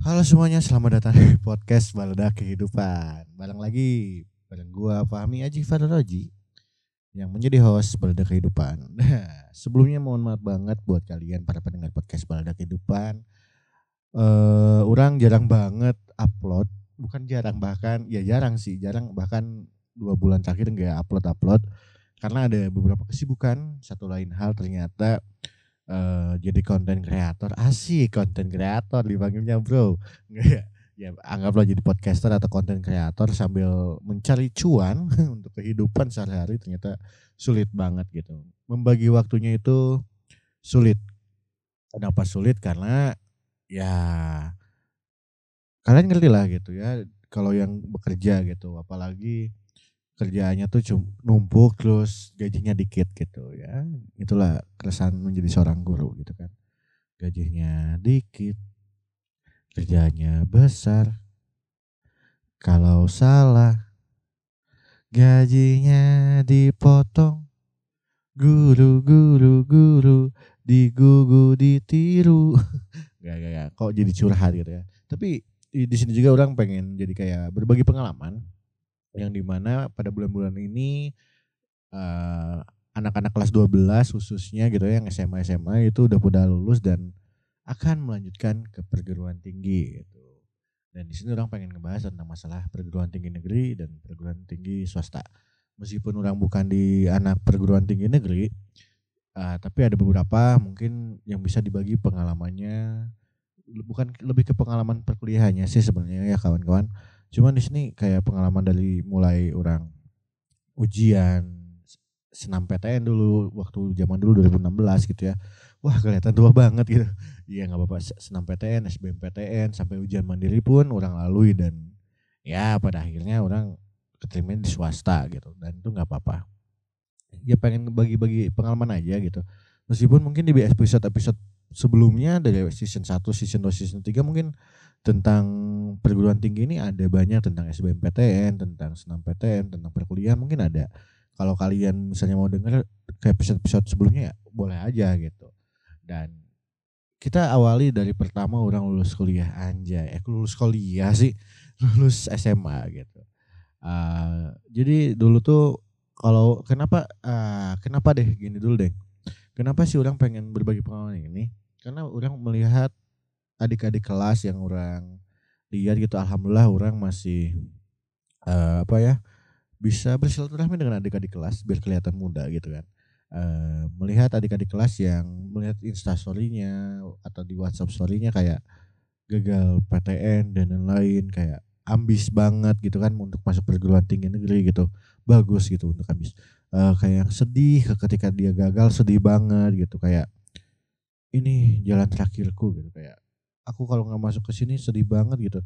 Halo semuanya, selamat datang di podcast Balada Kehidupan. Bareng gua Fahmi Aji Fadaroji yang menjadi host Balada Kehidupan. Nah, sebelumnya mohon maaf banget buat kalian para pendengar podcast Balada Kehidupan. Orang jarang banget upload, bahkan 2 bulan terakhir nggak upload karena ada beberapa kesibukan. Satu lain hal ternyata jadi konten kreator, asik konten kreator dipanggilnya bro. Ya anggaplah jadi podcaster atau konten kreator sambil mencari cuan untuk kehidupan sehari-hari ternyata sulit banget gitu. Membagi waktunya itu sulit. Kenapa sulit? Karena ya kalian ngerti lah gitu ya, kalau yang bekerja gitu, apalagi kerjaannya tuh cuma numpuk terus gajinya dikit gitu ya. Itulah keresahan menjadi seorang guru gitu kan. Gajinya dikit, kerjaannya besar. Kalau salah gajinya dipotong. Guru digugu ditiru. Gak. Kok jadi curhat gitu ya. Tapi di sini juga orang pengen jadi kayak berbagi pengalaman, yang dimana pada bulan-bulan ini anak-anak kelas 12 khususnya gitu ya, yang SMA itu udah lulus dan akan melanjutkan ke perguruan tinggi gitu. Dan di sini orang pengen ngebahas tentang masalah perguruan tinggi negeri dan perguruan tinggi swasta. Meskipun orang bukan di anak perguruan tinggi negeri, tapi ada beberapa mungkin yang bisa dibagi pengalamannya, bukan lebih ke pengalaman perkuliahannya sih sebenarnya ya kawan-kawan. Cuman di sini kayak pengalaman dari mulai orang ujian SNMPTN dulu waktu zaman dulu 2016 gitu ya. Wah, kelihatan tua banget gitu. Iya enggak apa-apa, SNMPTN, SBMPTN sampai ujian mandiri pun orang lalui dan ya pada akhirnya orang keterima di swasta gitu, dan itu enggak apa-apa. Ya pengen bagi-bagi pengalaman aja gitu. Meskipun mungkin di episode-episode sebelumnya dari season 1, season 2, season 3 mungkin tentang perguruan tinggi ini ada banyak, tentang SBMPTN, tentang SNMPTN, tentang perkuliahan mungkin ada. Kalau kalian misalnya mau dengar kayak episode-episode sebelumnya ya boleh aja gitu. Dan kita awali dari pertama orang lulus kuliah, lulus SMA gitu. Jadi dulu tuh kalau kenapa sih orang pengen berbagi pengalaman ini? Karena orang melihat adik-adik kelas yang orang lihat gitu, alhamdulillah orang masih bisa bersilaturahmi dengan adik-adik kelas biar kelihatan muda gitu kan. Melihat adik-adik kelas yang melihat instastory-nya atau di WhatsApp story-nya kayak gagal PTN dan lain-lain, kayak ambis banget gitu kan untuk masuk perguruan tinggi negeri gitu, bagus gitu untuk ambis. Kayak sedih ketika dia gagal, sedih banget gitu, kayak ini jalan terakhirku gitu, kayak aku kalau nggak masuk ke sini sedih banget gitu,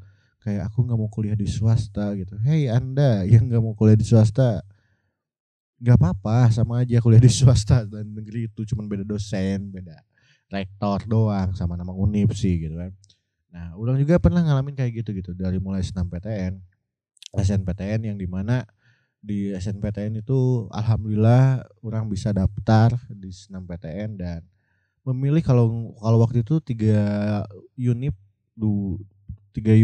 kayak aku nggak mau kuliah di swasta gitu. Hey anda yang nggak mau kuliah di swasta, nggak apa-apa, sama aja kuliah di swasta dan negeri itu cuma beda dosen, beda rektor doang, sama nama unip sih gitu kan. Nah orang juga pernah ngalamin kayak gitu dari mulai SNMPTN, SNPTN, yang dimana di SNPTN itu alhamdulillah orang bisa daftar di SNMPTN dan memilih kalau waktu itu 3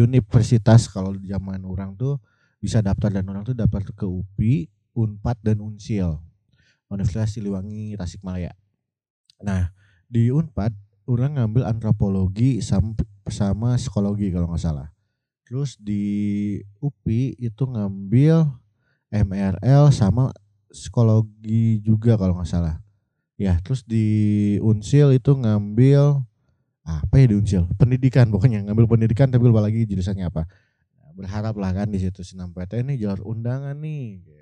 universitas kalau zaman orang tuh bisa daftar, dan orang tuh daftar ke UPI, Unpad dan Unsil, Universitas Siliwangi Tasikmalaya. Nah di Unpad orang ngambil antropologi sama psikologi kalau nggak salah. Terus di UPI itu ngambil MRL sama psikologi juga kalau nggak salah. Ya, terus di Unsil itu ngambil pendidikan, pokoknya ngambil pendidikan tapi lupa lagi jurusannya apa. Nah, berharap lah kan di situ SNMPTN ini jalur undangan nih gitu.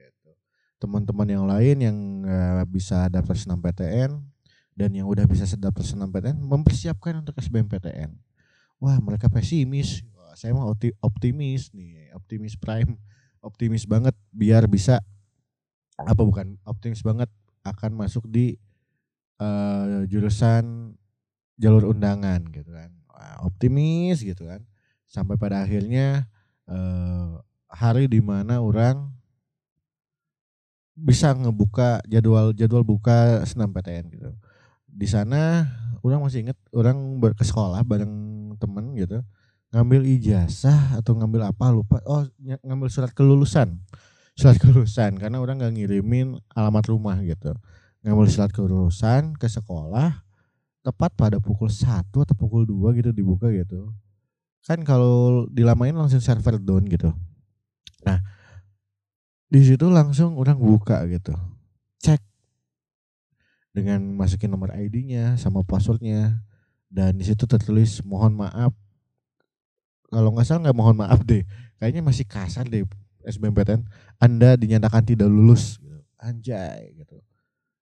Teman-teman yang lain yang nggak bisa daftar SNMPTN dan yang udah bisa daftar SNMPTN mempersiapkan untuk SBMPTN. Wah, mereka pesimis. Wah, saya mah optimis nih, optimis prime. Optimis banget biar bisa optimis banget akan masuk di jurusan jalur undangan gitu kan. Wah, optimis gitu kan, sampai pada akhirnya hari dimana orang bisa ngebuka jadwal buka SNMPTN gitu. Di sana orang masih inget orang ke sekolah bareng temen gitu, ngambil ijazah atau ngambil apa lupa, oh ngambil surat kelulusan karena orang nggak ngirimin alamat rumah gitu, ngambil surat kelulusan ke sekolah tepat pada pukul 1 atau pukul 2 gitu dibuka gitu kan, kalau dilamain langsung server down gitu. Nah di situ langsung orang buka gitu, cek dengan masukin nomor ID-nya sama passwordnya, dan di situ tertulis mohon maaf, kalau nggak salah nggak mohon maaf deh, kayaknya masih kasar deh SBMPTN, Anda dinyatakan tidak lulus, anjay gitu.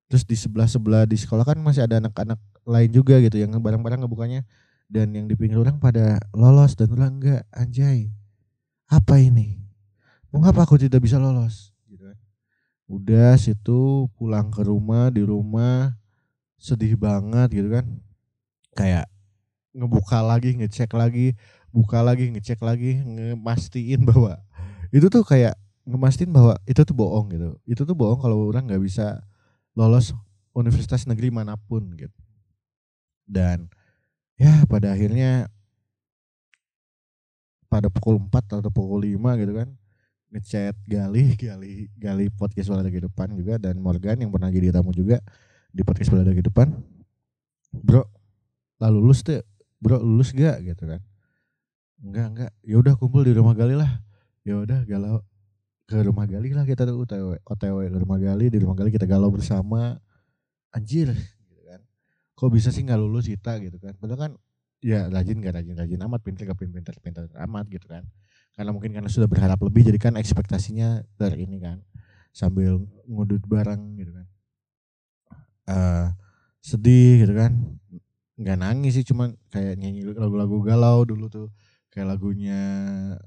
Terus di sebelah-sebelah di sekolah kan masih ada anak-anak lain juga gitu yang barang-barang ngebukanya, dan yang di pinggir orang pada lolos dan orang enggak, anjay apa ini, mengapa aku tidak bisa lolos gitu kan. Udah situ pulang ke rumah, di rumah sedih banget gitu kan, kayak ngebuka lagi, ngecek lagi, buka lagi, ngecek lagi, ngemastiin bahwa itu tuh kayak ngemastiin bahwa itu tuh bohong gitu, itu tuh bohong kalau orang nggak bisa lolos universitas negeri manapun gitu. Dan ya pada akhirnya pada pukul 4 atau pukul 5 gitu kan, ngechat Galih podcast Balada Kehidupan juga, dan Morgan yang pernah jadi tamu juga di podcast Balada Kehidupan, bro lah lulus tuh bro, lulus gak gitu kan, enggak ya udah kumpul di rumah Galih lah, ya udah galau ke rumah Galih lah, kita tuh OTW ke rumah Galih, di rumah Galih kita galau bersama, anjir gitu kan, kok bisa sih nggak lulus kita gitu kan, padahal kan ya rajin amat, pinter amat gitu kan, karena mungkin karena sudah berharap lebih, jadi kan ekspektasinya dari ini kan, sambil ngudut bareng gitu kan, sedih gitu kan, nggak nangis sih, cuman kayak nyanyi lagu-lagu galau dulu tuh, kayak lagunya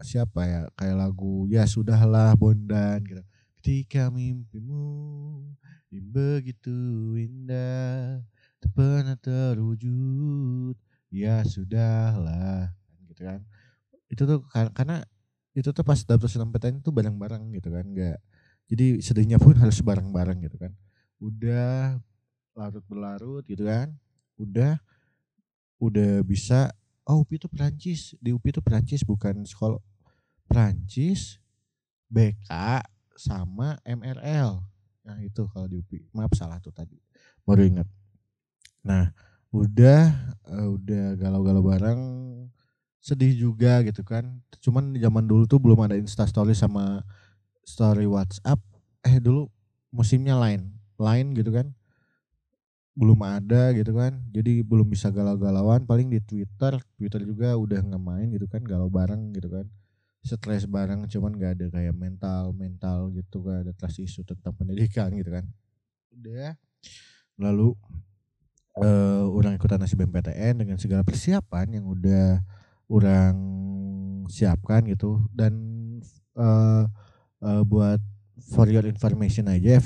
siapa ya, kayak lagu ya sudahlah Bondan gitu. Ketika mimpimu yang begitu indah tak pernah terwujud, ya sudahlah gitu kan. Itu tuh karena itu tuh pas daftar SNMPTN itu bareng-bareng gitu kan, nggak, jadi sedihnya pun harus bareng-bareng gitu kan. Udah larut berlarut gitu kan, udah bisa. Oh UPI itu Perancis, di UPI itu Perancis bukan sekolah, Perancis, BK sama MRL. Nah itu kalau di UPI, maaf salah tuh tadi, baru ingat. Nah udah galau-galau bareng, sedih juga gitu kan. Cuman zaman dulu tuh belum ada Insta Story sama Story WhatsApp. Dulu musimnya Line gitu kan. Belum ada gitu kan, jadi belum bisa galau-galauan, paling di Twitter juga udah nggak main gitu kan, galau bareng gitu kan, stres bareng, cuman nggak ada kayak mental gitu kan, ada trust isu tentang pendidikan gitu kan. Udah lalu orang ikutan SBMPTN dengan segala persiapan yang udah orang siapkan gitu, dan buat for your information aja,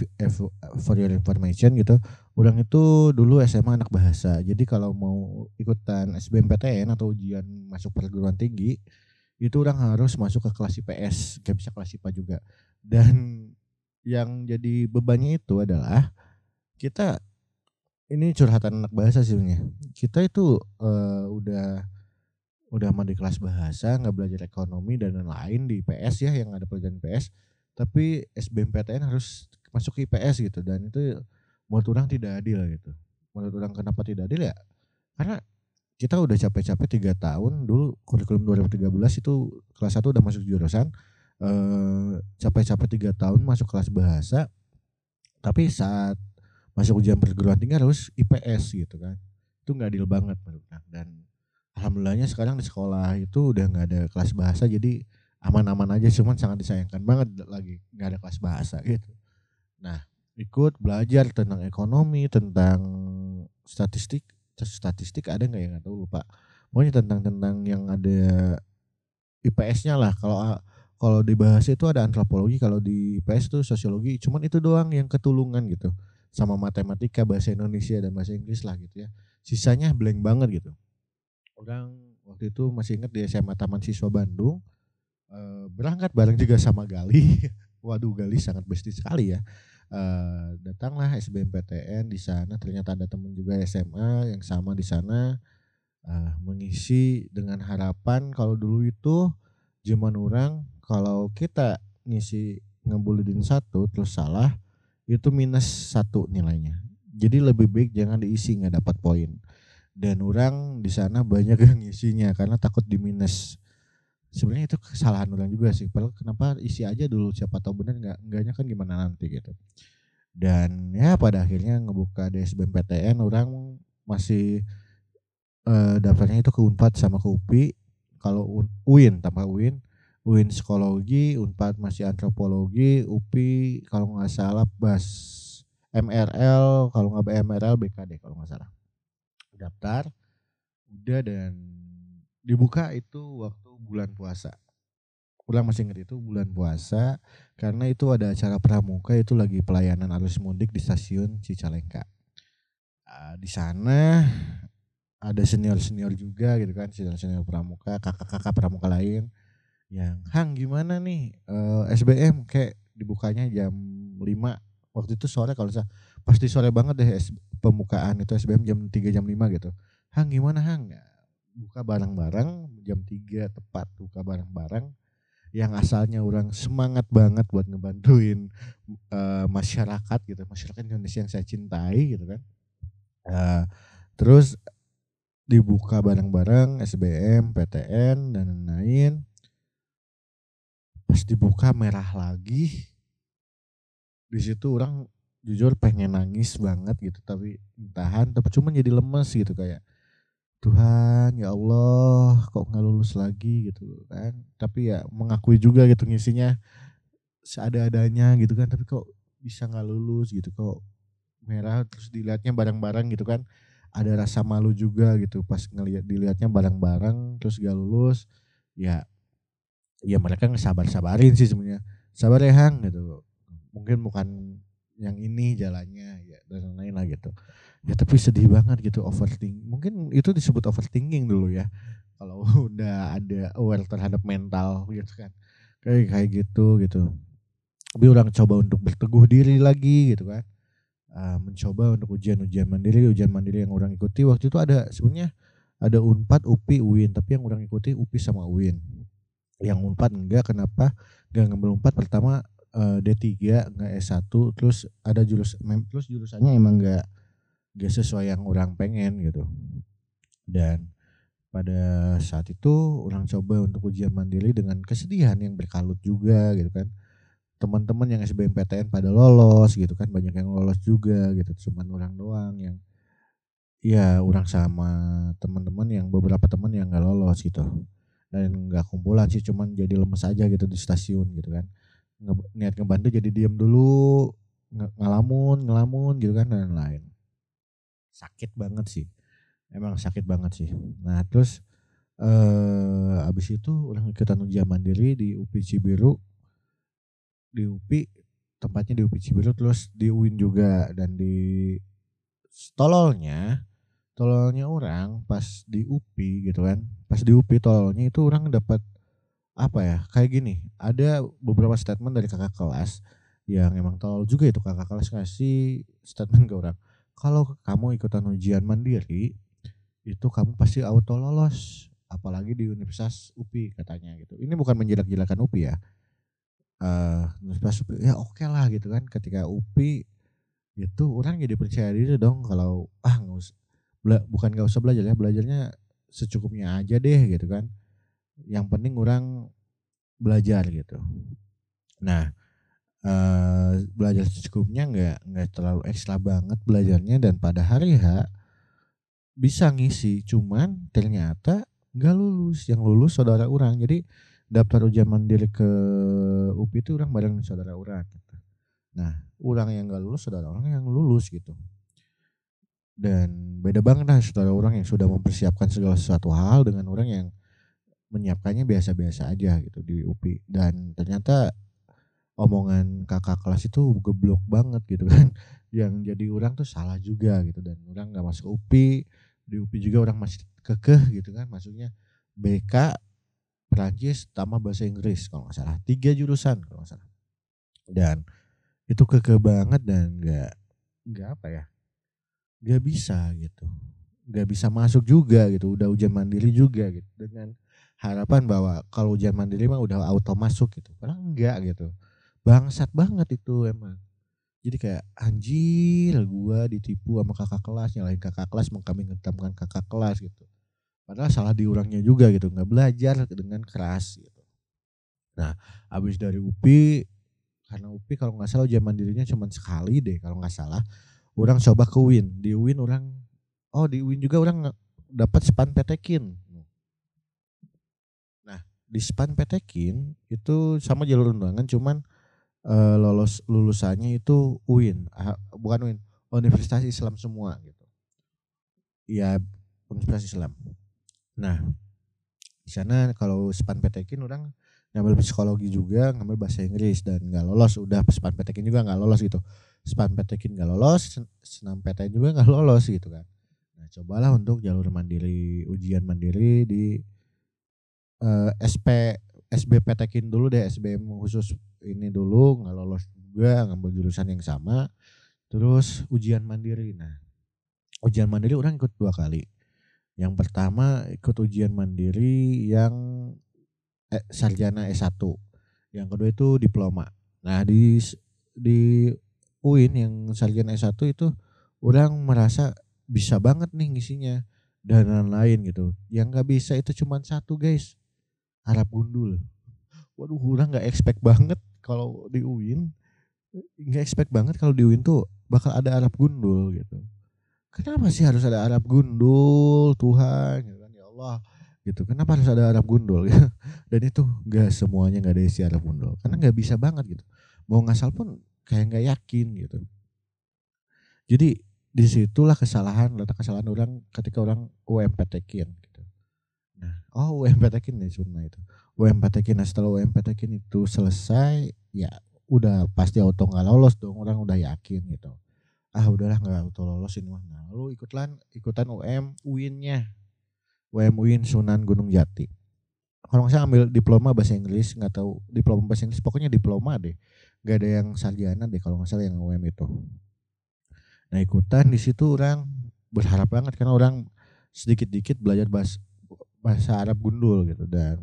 for your information gitu, orang itu dulu SMA anak bahasa, jadi kalau mau ikutan SBMPTN atau ujian masuk perguruan tinggi itu orang harus masuk ke kelas IPS, gak bisa kelas IPA juga. Dan yang jadi bebannya itu adalah kita, ini curhatan anak bahasa sih sebenarnya, kita itu udah mah di kelas bahasa, nggak belajar ekonomi dan lain-lain di IPS ya, yang ada pelajaran IPS, tapi SBMPTN harus masuk ke IPS gitu, dan itu menurut orang tidak adil gitu. Menurut orang kenapa tidak adil ya? Karena kita udah capek-capek 3 tahun dulu, kurikulum 2013 itu kelas 1 udah masuk jurusan, capek-capek 3 tahun masuk kelas bahasa, tapi saat masuk ujian perguruan tinggi harus IPS gitu kan. Itu gak adil banget menurut orang. Dan alhamdulillahnya sekarang di sekolah itu udah gak ada kelas bahasa, jadi aman-aman aja, cuman sangat disayangkan banget lagi nggak ada kelas bahasa gitu. Nah ikut belajar tentang ekonomi, tentang statistik ada nggak ya, nggak tahu, lupa, pokoknya tentang yang ada IPS-nya lah. Kalau di bahasa itu ada antropologi, kalau di IPS itu sosiologi, cuman itu doang yang ketulungan gitu, sama matematika, bahasa Indonesia dan bahasa Inggris lah gitu ya, sisanya blank banget gitu. Orang waktu itu masih ingat di SMA Taman Siswa Bandung, berangkat bareng juga sama Galih. Waduh, Galih sangat bestie sekali ya. Datanglah SBMPTN di sana, ternyata ada teman juga SMA yang sama di sana. mengisi dengan harapan kalau dulu itu zaman orang kalau kita ngisi ngebulidin satu terus salah itu minus satu nilainya. Jadi lebih baik jangan diisi nggak dapat poin. Dan orang di sana banyak yang isinya karena takut di minus. Sebenarnya itu kesalahan orang juga sih. Padahal kenapa isi aja dulu, siapa tahu benar enggaknya kan gimana nanti gitu. Dan ya pada akhirnya ngebuka SBMPTN, orang masih daftarnya itu ke Unpad sama ke UPI. Kalau UIN tambah UIN psikologi, Unpad masih antropologi, UPI kalau nggak salah bahas MRL, kalau nggak BMRL BKD kalau nggak salah. Daftar udah dan dibuka itu waktu bulan puasa. Ulang masih ingat itu bulan puasa karena itu ada acara pramuka, itu lagi pelayanan arus mudik di stasiun Cicalengka. Di sana ada senior-senior juga gitu kan, senior-senior pramuka, kakak-kakak pramuka lain yang hang gimana nih SBM kayak dibukanya jam 5 waktu itu sore kalau saya pasti sore banget deh pembukaan itu SBM jam 3 jam 5 gitu. Hang gimana hang? Buka barang-barang jam 3 tepat, buka barang-barang yang asalnya orang semangat banget buat ngebantuin masyarakat gitu, masyarakat Indonesia yang saya cintai gitu kan. Terus dibuka barang-barang SBM, PTN dan lain-lain. Pas dibuka merah lagi. Di situ orang jujur pengen nangis banget gitu, tapi tahan, tapi cuma jadi lemes gitu kayak Tuhan ya Allah kok nggak lulus lagi gitu kan, tapi ya mengakui juga gitu ngisinya seada-adanya gitu kan, tapi kok bisa nggak lulus gitu, kok merah terus dilihatnya barang-barang gitu kan, ada rasa malu juga gitu pas ngelihat dilihatnya barang-barang terus nggak lulus, ya mereka ngesabar-sabarin sih sebenarnya, sabar ya hang gitu, mungkin bukan yang ini jalannya ya dan lain-lain lah gitu. Ya tapi sedih banget gitu, overthinking. Mungkin itu disebut overthinking dulu ya. Kalau udah ada aware terhadap mental gitu kan. Kayak gitu. Tapi orang coba untuk berteguh diri lagi gitu kan. Mencoba untuk ujian mandiri yang orang ikuti waktu itu ada sebenarnya ada Unpad, UPI, UIN, tapi yang orang ikuti UPI sama UIN. Yang Unpad enggak, kenapa? Enggak ngambil Unpad pertama D3 enggak S1, terus ada jurusannya emang enggak sesuai yang orang pengen gitu. Dan pada saat itu orang coba untuk ujian mandiri dengan kesedihan yang berkalut juga gitu kan. Teman-teman yang SBMPTN pada lolos gitu kan, banyak yang lolos juga gitu, cuman orang doang yang ya orang sama teman-teman yang beberapa teman yang enggak lolos gitu. Dan enggak kumpulan sih, cuman jadi lemes aja gitu di stasiun gitu kan. Niat ngebantu jadi diam dulu, ngelamun gitu kan dan lain-lain. Sakit banget sih, emang sakit banget sih. Nah terus abis itu orang ikutan ujian mandiri di UPI Cibiru, di UPI tempatnya di UPI Cibiru, terus di UIN juga. Dan di tololnya orang pas di UPI gitu kan, pas di UPI tololnya itu orang dapat apa ya kayak gini, ada beberapa statement dari kakak kelas yang emang tolol juga itu, kakak kelas ngasih statement ke orang. Kalau kamu ikutan ujian mandiri, itu kamu pasti auto lolos, apalagi di Universitas UPI katanya gitu. Ini bukan menjelek-jelekan UPI ya. Universitas UPI ya oke lah gitu kan. Ketika UPI itu orang jadi percaya diri dong kalau bukan nggak usah belajar ya, belajarnya secukupnya aja deh gitu kan. Yang penting orang belajar gitu. Nah. Belajar secukupnya nggak terlalu ekstra banget belajarnya, dan pada hari H bisa ngisi, cuman ternyata nggak lulus. Yang lulus saudara orang, jadi daftar ujian mandiri ke UPI itu orang bareng saudara orang gitu. Nah orang yang nggak lulus saudara orang yang lulus gitu, dan beda banget lah saudara orang yang sudah mempersiapkan segala sesuatu hal dengan orang yang menyiapkannya biasa-biasa aja gitu di UPI. Dan ternyata omongan kakak kelas itu geblok banget gitu kan, yang jadi orang tuh salah juga gitu. Dan orang gak masuk UPI, di UPI juga orang masih kekeh gitu kan, maksudnya BK, Perancis, tambah bahasa Inggris kalau gak salah, 3 jurusan kalau gak salah. Dan itu kekeh banget dan gak apa ya, gak bisa gitu. nggak bisa masuk juga gitu, udah ujian mandiri juga gitu, dengan harapan bahwa kalau ujian mandiri mah udah auto masuk gitu, padahal enggak gitu. Bangsat banget itu emang. Jadi kayak anjir, gua ditipu sama kakak kelas, nyalahin kakak kelas, mengkambing hitamkan kakak kelas gitu. Padahal salah diurangnya juga gitu, nggak belajar dengan keras gitu. Nah, abis dari UPI, karena UPI kalau nggak salah ujian mandirinya cuma sekali deh kalau nggak salah. Orang coba ke UIN, di UIN orang, oh di UIN juga orang dapat span PTKIN. Nah di span PTKIN itu sama jalur undangan, cuman lulusannya itu UIN, bukan UIN, Universitas Islam semua gitu. Iya Universitas Islam. Nah di sana kalau span PTKIN orang ngambil psikologi juga, ngambil bahasa Inggris dan nggak lolos, udah span PTKIN juga nggak lolos gitu. Span PTKIN nggak lolos, SNMPTN juga nggak lolos gitu kan. Nah cobalah untuk jalur mandiri, ujian mandiri di SBMPTN dulu deh, SBM khusus ini dulu, nggak lolos juga, ngambil jurusan yang sama. Terus ujian mandiri, nah ujian mandiri orang ikut dua kali. Yang pertama ikut ujian mandiri yang sarjana S1. Yang kedua itu diploma. Nah di UIN yang sarjana S1 itu orang merasa bisa banget nih ngisinya dan lain-lain gitu. Yang gak bisa itu cuma satu guys, Arab gundul. Waduh, orang gak expect banget kalau di UIN, gak expect banget kalau di UIN tuh bakal ada Arab gundul gitu. Kenapa sih harus ada Arab gundul, Tuhan gitu kan, ya Allah gitu, kenapa harus ada Arab gundul gitu. Dan itu gak semuanya, gak ada isi Arab gundul, karena gak bisa banget gitu, mau ngasal pun kayak gak yakin gitu. Jadi disitulah kesalahan, letak kesalahan orang ketika orang UMPTKIN gitu. Nah, oh UMPTKIN ya sunnah itu, UMPTKIN. Nah setelah UMPTKIN itu selesai, ya udah pasti auto gak lolos dong, orang udah yakin gitu. Ah udahlah gak auto lolos ini mah. Nah lu ikutan UM UIN-nya, UM UIN Sunan Gunung Jati. Kalau nggak salah ambil diploma bahasa Inggris, nggak tahu diploma bahasa Inggris, pokoknya diploma deh, nggak ada yang sarjana deh kalau nggak salah yang UM itu. Nah ikutan di situ orang berharap banget karena orang sedikit-sedikit belajar bahasa Arab gundul gitu, dan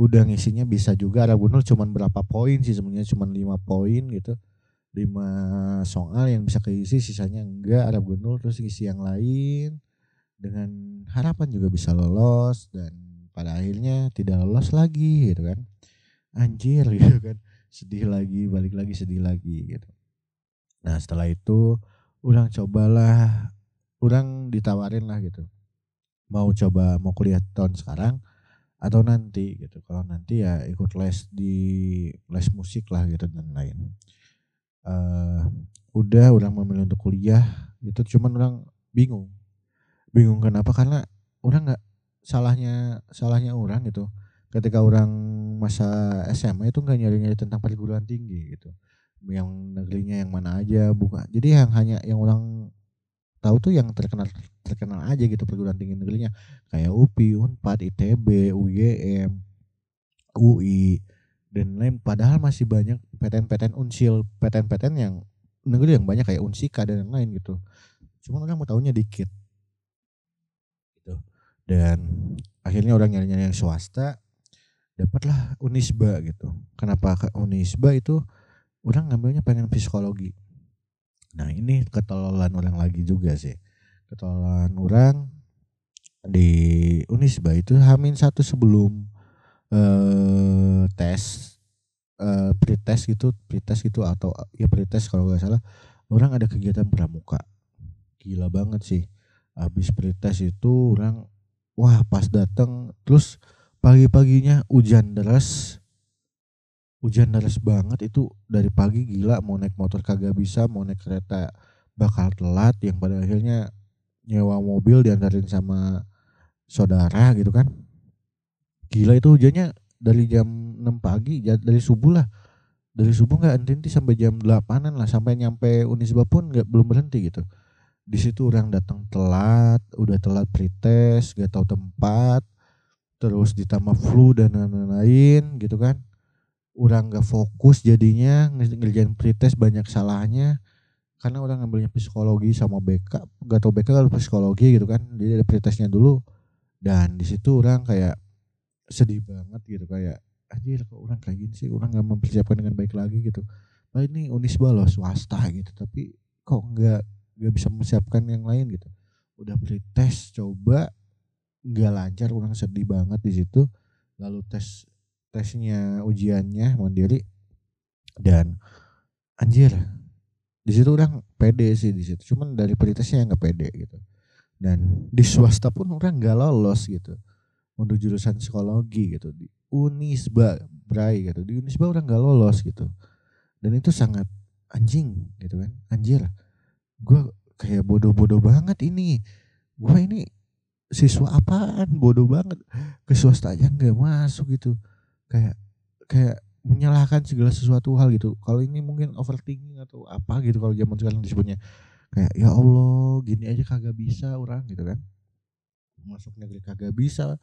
udah ngisinya bisa juga Arab gundul, cuman berapa poin sih sebenarnya, cuman 5 poin gitu, 5 soal yang bisa keisi, sisanya enggak Arab gundul. Terus ngisi yang lain dengan harapan juga bisa lolos, dan pada akhirnya tidak lolos lagi gitu kan. Anjir gitu kan, sedih lagi, balik lagi, sedih lagi gitu. Nah setelah itu orang cobalah, orang ditawarin lah gitu, mau coba mau kuliah tahun sekarang atau nanti gitu. Kalau nanti ya ikut les di les musik lah gitu dan lain. Udah orang memilih untuk kuliah gitu, cuman orang bingung kenapa, karena orang nggak, salahnya orang gitu ketika orang masa SMA itu nggak nyari tentang perguruan tinggi gitu, yang negerinya yang mana aja buka. Jadi yang hanya yang orang tahu tuh yang terkenal aja gitu perguruan tinggi negerinya, kayak UPI, Unpad, ITB, UGM, UI dan lain. Padahal masih banyak PTN Unsil, PTN yang negeri yang banyak kayak Unsika dan lain gitu, cuman orang mau tahunya dikit. Dan akhirnya orang nyari-nyari yang swasta, dapatlah Unisba gitu. Kenapa Unisba itu orang ngambilnya pengen psikologi. Nah ini ketololan orang lagi juga sih. Ketololan orang di Unisba itu H-1 sebelum pretest gitu atau ya pretest kalau nggak salah, orang ada kegiatan pramuka. Gila banget sih. Habis pretest itu orang, wah pas datang, terus pagi-paginya hujan deras banget itu dari pagi, gila. Mau naik motor kagak bisa, mau naik kereta bakal telat, yang pada akhirnya nyewa mobil diantarin sama saudara gitu kan. Gila itu hujannya dari jam 6 pagi, dari subuh lah. Dari subuh gak henti sampai jam 8-an lah, sampai nyampe Unisba pun belum berhenti gitu. Di situ orang datang telat, udah telat pretest, gak tahu tempat, terus ditambah flu dan lain-lain gitu kan. Orang gak fokus jadinya, ngerjain pretest banyak salahnya. karena orang ngambilnya psikologi sama BK, gak tau BK kalau psikologi gitu kan, jadi ada pretestnya dulu dan di situ orang kayak sedih banget gitu, kayak anjir kok orang kayak gini sih, orang gak mempersiapkan dengan baik lagi gitu. Nah ini Unisba loh, swasta gitu, tapi kok gak bisa mempersiapkan yang lain gitu. Udah pretest coba nggak lancar, orang sedih banget di situ. Lalu tesnya ujiannya mandiri dan anjir di situ orang pede sih di situ, cuman dari pretestnya nggak pede gitu. Dan di swasta pun orang nggak lolos gitu untuk jurusan psikologi gitu, di Unisba Bray gitu, di Unisba orang nggak lolos gitu. Dan itu sangat anjing gitu kan, anjir gue kayak bodoh-bodoh banget ini, gue ini siswa apaan, bodoh banget, ke swasta aja nggak masuk gitu, kayak menyalahkan segala sesuatu hal gitu. Kalau ini mungkin overthinking atau apa gitu kalau zaman sekarang disebutnya, kayak ya Allah gini aja kagak bisa orang gitu kan, masuk negeri kagak bisa,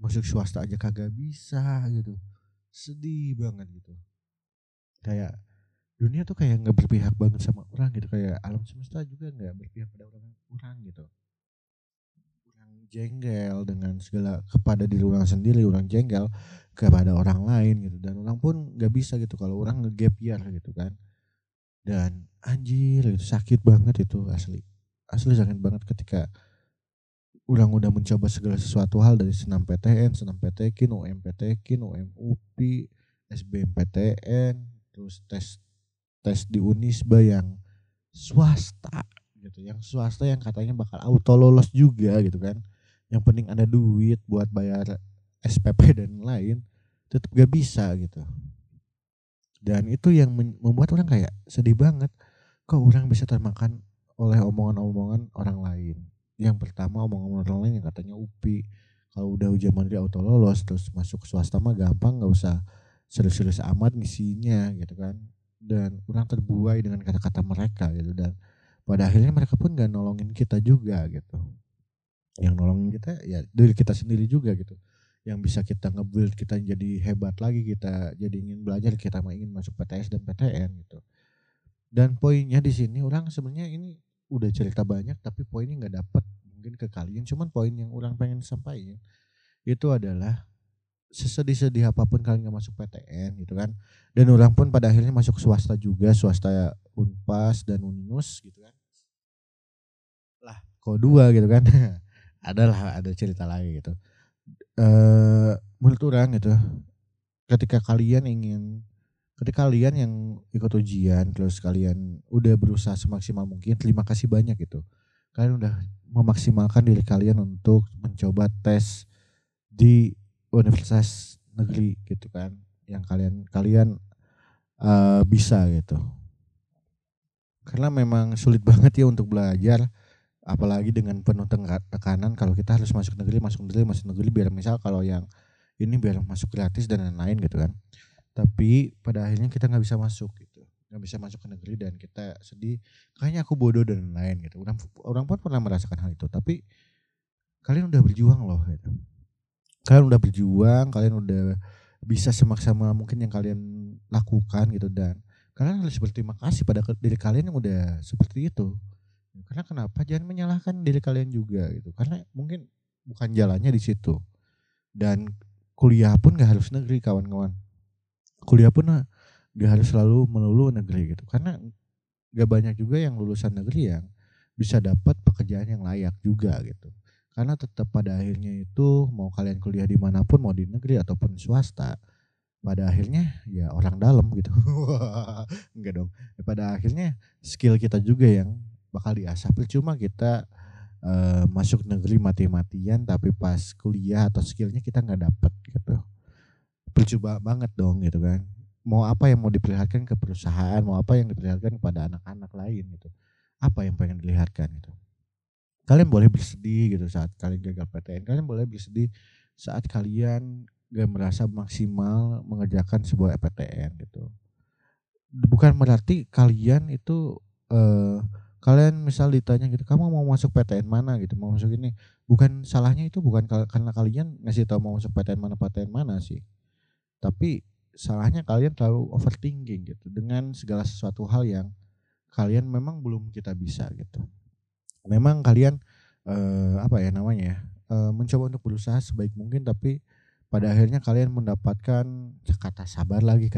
masuk swasta aja kagak bisa gitu, sedih banget gitu. Kayak dunia tuh kayak nggak berpihak banget sama orang gitu, kayak alam semesta juga nggak berpihak pada orang gitu. Orang jengkel dengan segala kepada diri orang sendiri, orang jengkel kepada orang lain gitu, dan orang pun nggak bisa gitu kalau orang nge-gap year gitu kan. Dan anjir itu sakit banget itu, asli sakit banget ketika orang udah mencoba segala sesuatu hal dari SNMPTN, SNMPTKIN, UM PTKIN, UM UPI, SBMPTN, terus tes di Unisba yang swasta gitu, yang swasta yang katanya bakal auto lolos juga gitu kan, yang penting ada duit buat bayar SPP dan lain, tetap gak bisa gitu. Dan itu yang membuat orang kayak sedih banget, kok orang bisa termakan oleh omongan-omongan orang lain. Yang pertama omongan orang lain yang katanya UPI kalau udah ujian mandiri auto lolos, terus masuk swasta mah gampang, gak usah serius-serius amat ngisinya gitu kan. Dan orang terbuai dengan kata-kata mereka gitu, dan pada akhirnya mereka pun gak nolongin kita juga gitu. Yang nolongin kita ya diri kita sendiri juga gitu, yang bisa kita nge-build kita jadi hebat lagi, kita jadi ingin belajar, kita mah ingin masuk PTS dan PTN gitu. Dan poinnya di sini orang sebenarnya ini udah cerita banyak tapi poinnya gak dapet mungkin ke kalian, cuman poin yang orang pengen sampaikan itu adalah sesedih-sedih apapun kalian gak masuk PTN gitu kan, dan orang pun pada akhirnya masuk swasta juga, swasta UNPAS dan UNNUS gitu kan lah, kok dua gitu kan. ada cerita lagi gitu. Menurut orang gitu, ketika kalian yang ikut ujian terus kalian udah berusaha semaksimal mungkin, terima kasih banyak gitu, kalian udah memaksimalkan diri kalian untuk mencoba tes di universitas negeri gitu kan, yang kalian bisa gitu. Karena memang sulit banget ya untuk belajar, apalagi dengan penuh tekanan kalau kita harus masuk negeri biar misal kalau yang ini biar masuk gratis dan lain-lain gitu kan. Tapi pada akhirnya kita nggak bisa masuk gitu, nggak bisa masuk ke negeri dan kita sedih, kayaknya aku bodoh dan lain-lain gitu. Orang pun pernah merasakan hal itu, tapi kalian udah berjuang loh gitu. Kalian udah berjuang, kalian udah bisa semaksimal mungkin yang kalian lakukan gitu, dan kalian harus berterima kasih pada diri kalian yang udah seperti itu. Karena kenapa? Jangan menyalahkan diri kalian juga gitu, karena mungkin bukan jalannya di situ. Dan kuliah pun gak harus negeri kawan-kawan, kuliah pun gak harus selalu melulu negeri gitu, karena gak banyak juga yang lulusan negeri yang bisa dapat pekerjaan yang layak juga gitu. Karena tetap pada akhirnya itu mau kalian kuliah dimanapun, mau di negeri ataupun swasta, pada akhirnya ya orang dalam gitu. Enggak dong. Pada akhirnya skill kita juga yang bakal diasah. Percuma kita masuk negeri mati-matian tapi pas kuliah atau skillnya kita nggak dapet gitu. Percuma banget dong gitu kan. Mau apa yang mau diperlihatkan ke perusahaan, mau apa yang diperlihatkan kepada anak-anak lain gitu. Apa yang pengen dilihatkan gitu. Kalian boleh bersedih gitu saat kalian gagal PTN, kalian boleh bersedih saat kalian gak merasa maksimal mengerjakan sebuah PTN gitu. Bukan berarti kalian itu kalian misal ditanya gitu, kamu mau masuk PTN mana gitu, mau masuk ini, bukan salahnya itu bukan karena kalian ngasih tahu mau masuk PTN mana sih, tapi salahnya kalian terlalu overthinking gitu dengan segala sesuatu hal yang kalian memang belum kita bisa gitu. Memang kalian mencoba untuk berusaha sebaik mungkin, tapi pada akhirnya kalian mendapatkan kata sabar lagi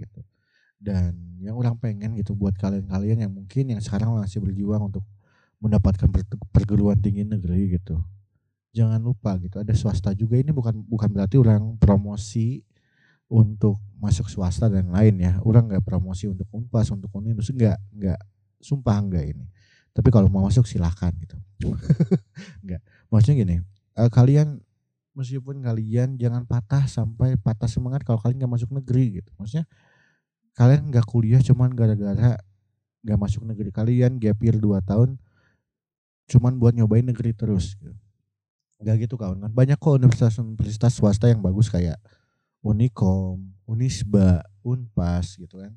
gitu. Dan yang orang pengen gitu buat kalian-kalian yang mungkin yang sekarang masih berjuang untuk mendapatkan perguruan tinggi negeri gitu. Jangan lupa gitu, ada swasta juga. Ini bukan berarti orang promosi untuk masuk swasta dan lain ya. Orang gak promosi untuk Unpas, untuk UNNUS, enggak. Sumpah enggak ini. Tapi kalau mau masuk silahkan gitu. Enggak. Maksudnya gini, kalian meskipun kalian jangan sampai patah semangat kalau kalian gak masuk negeri gitu. Maksudnya kalian gak kuliah cuman gara-gara gak masuk negeri. Kalian gap year 2 tahun cuman buat nyobain negeri terus gitu. Gak gitu kawan-kawan. Banyak kok universitas-universitas swasta yang bagus kayak Unicom, Unisba, Unpas gitu kan.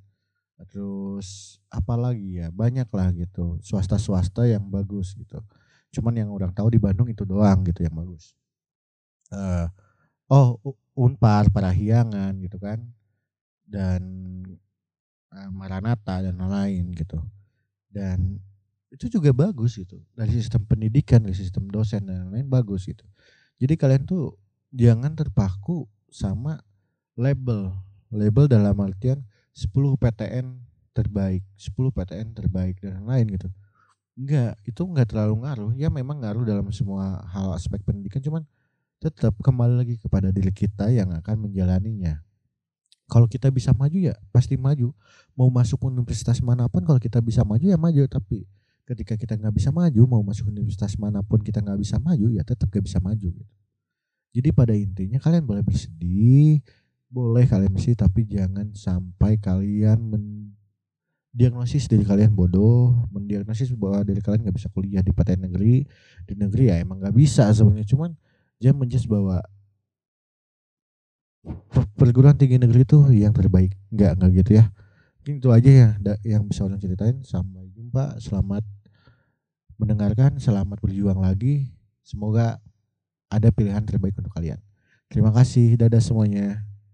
Terus apalagi ya, banyak lah gitu. Swasta-swasta yang bagus gitu. Cuman yang orang tahu di Bandung itu doang gitu yang bagus. Unpar, Parahiangan gitu kan. Dan Maranata dan lain-lain gitu. Dan itu juga bagus gitu. Dari sistem pendidikan, dari sistem dosen dan lain-lain bagus gitu. Jadi kalian tuh jangan terpaku sama label dalam artian 10 PTN terbaik, 10 PTN terbaik dan lain gitu. Enggak, itu enggak terlalu ngaruh. Ya memang ngaruh dalam semua hal aspek pendidikan, cuman tetap kembali lagi kepada diri kita yang akan menjalaninya. Kalau kita bisa maju ya pasti maju. Mau masuk universitas manapun kalau kita bisa maju ya maju, tapi ketika kita enggak bisa maju, mau masuk universitas manapun kita enggak bisa maju ya tetap enggak bisa maju gitu. Jadi pada intinya kalian boleh kalian bersedih, tapi jangan sampai kalian mendiagnosis diri kalian bodoh, mendiagnosis bahwa diri kalian gak bisa kuliah di PTN negeri. Di negeri ya emang gak bisa sebenarnya, cuman jangan menjudge bahwa perguruan tinggi negeri itu yang terbaik, enggak gitu ya. Mungkin itu aja ya yang bisa orang ceritain. Sampai jumpa, selamat mendengarkan, selamat berjuang lagi, semoga ada pilihan terbaik untuk kalian. Terima kasih, dadah semuanya.